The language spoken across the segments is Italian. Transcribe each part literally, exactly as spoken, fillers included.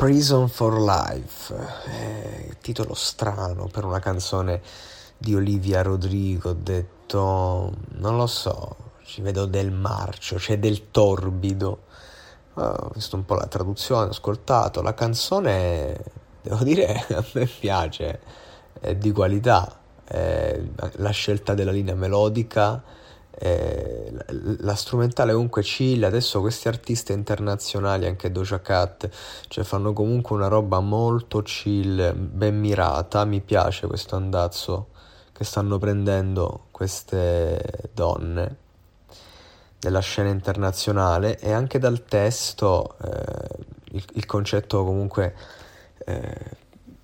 Prison for Life, eh, titolo strano per una canzone di Olivia Rodrigo. Ho detto, non lo so, ci vedo del marcio, c'è cioè del torbido. Oh, ho visto un po' la traduzione, ho ascoltato, la canzone, devo dire, a me piace, è di qualità, è la scelta della linea melodica, Eh, la, la strumentale comunque chill. Adesso questi artisti internazionali, anche Doja Cat, cioè fanno comunque una roba molto chill, ben mirata. Mi piace questo andazzo che stanno prendendo queste donne della scena internazionale, e anche dal testo eh, il, il concetto comunque eh,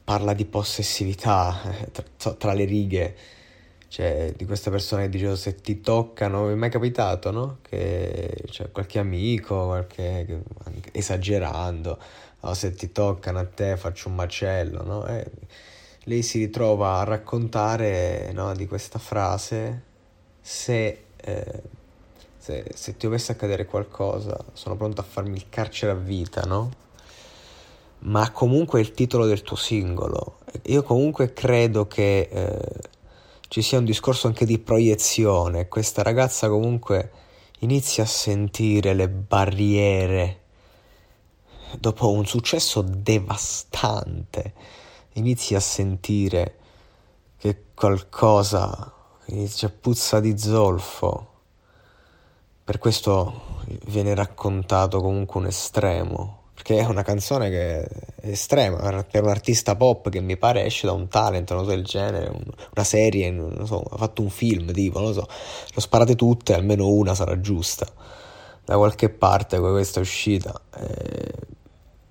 parla di possessività tra, tra le righe. Cioè, di questa persona che dicevo, se ti toccano, mi è mai capitato, no? Che cioè, qualche amico, qualche esagerando, oh, se ti toccano a te faccio un macello, no? E lei si ritrova a raccontare, no, di questa frase: se, eh, se, se ti dovesse accadere qualcosa, sono pronto a farmi il carcere a vita, no? Ma comunque è il titolo del tuo singolo. Io comunque credo che Eh, ci sia un discorso anche di proiezione. Questa ragazza comunque inizia a sentire le barriere dopo un successo devastante, inizia a sentire che qualcosa inizia a puzza di zolfo. Per questo viene raccontato comunque un estremo, perché è una canzone che è estrema per un artista pop che mi pare esce da un talent, non so, del genere, un, una serie, non so, ha fatto un film tipo, non lo so, lo sparate tutte, almeno una sarà giusta da qualche parte. Questa è uscita, eh,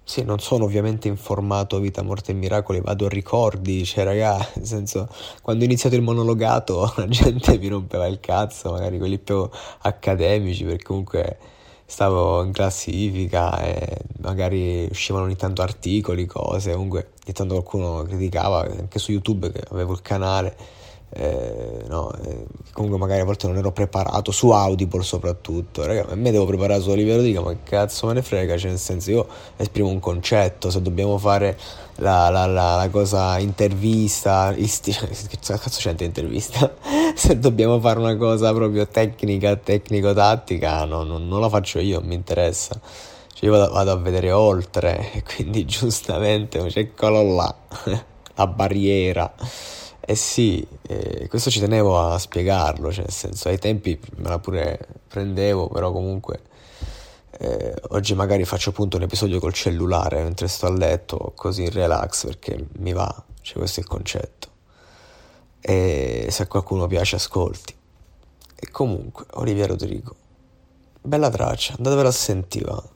sì, non sono ovviamente informato, vita, morte e miracoli, vado a ricordi, cioè raga, nel senso, quando è iniziato il monologato la gente mi rompeva il cazzo, magari quelli più accademici, perché comunque stavo in classifica e magari uscivano ogni tanto articoli, cose, comunque ogni tanto qualcuno criticava anche su YouTube, che avevo il canale, eh, no, eh, comunque magari a volte non ero preparato, su Audible soprattutto, raga, a me devo preparare su Olivia Rodrigo, ma che cazzo me ne frega, cioè nel senso, io esprimo un concetto, se dobbiamo fare la, la, la, la cosa intervista, isti, che cazzo c'è intervista? Se dobbiamo fare una cosa proprio tecnica, tecnico-tattica, no, non, non la faccio io, non mi interessa. Cioè io vado, vado a vedere oltre, e quindi giustamente, eccolo là, la barriera. E eh sì, eh, questo ci tenevo a spiegarlo, cioè nel senso, ai tempi me la pure prendevo, però comunque eh, oggi magari faccio appunto un episodio col cellulare mentre sto a letto, così in relax, perché mi va, cioè questo è il concetto. E se a qualcuno piace ascolti. E comunque Olivia Rodrigo, bella traccia, andatevela a sentire.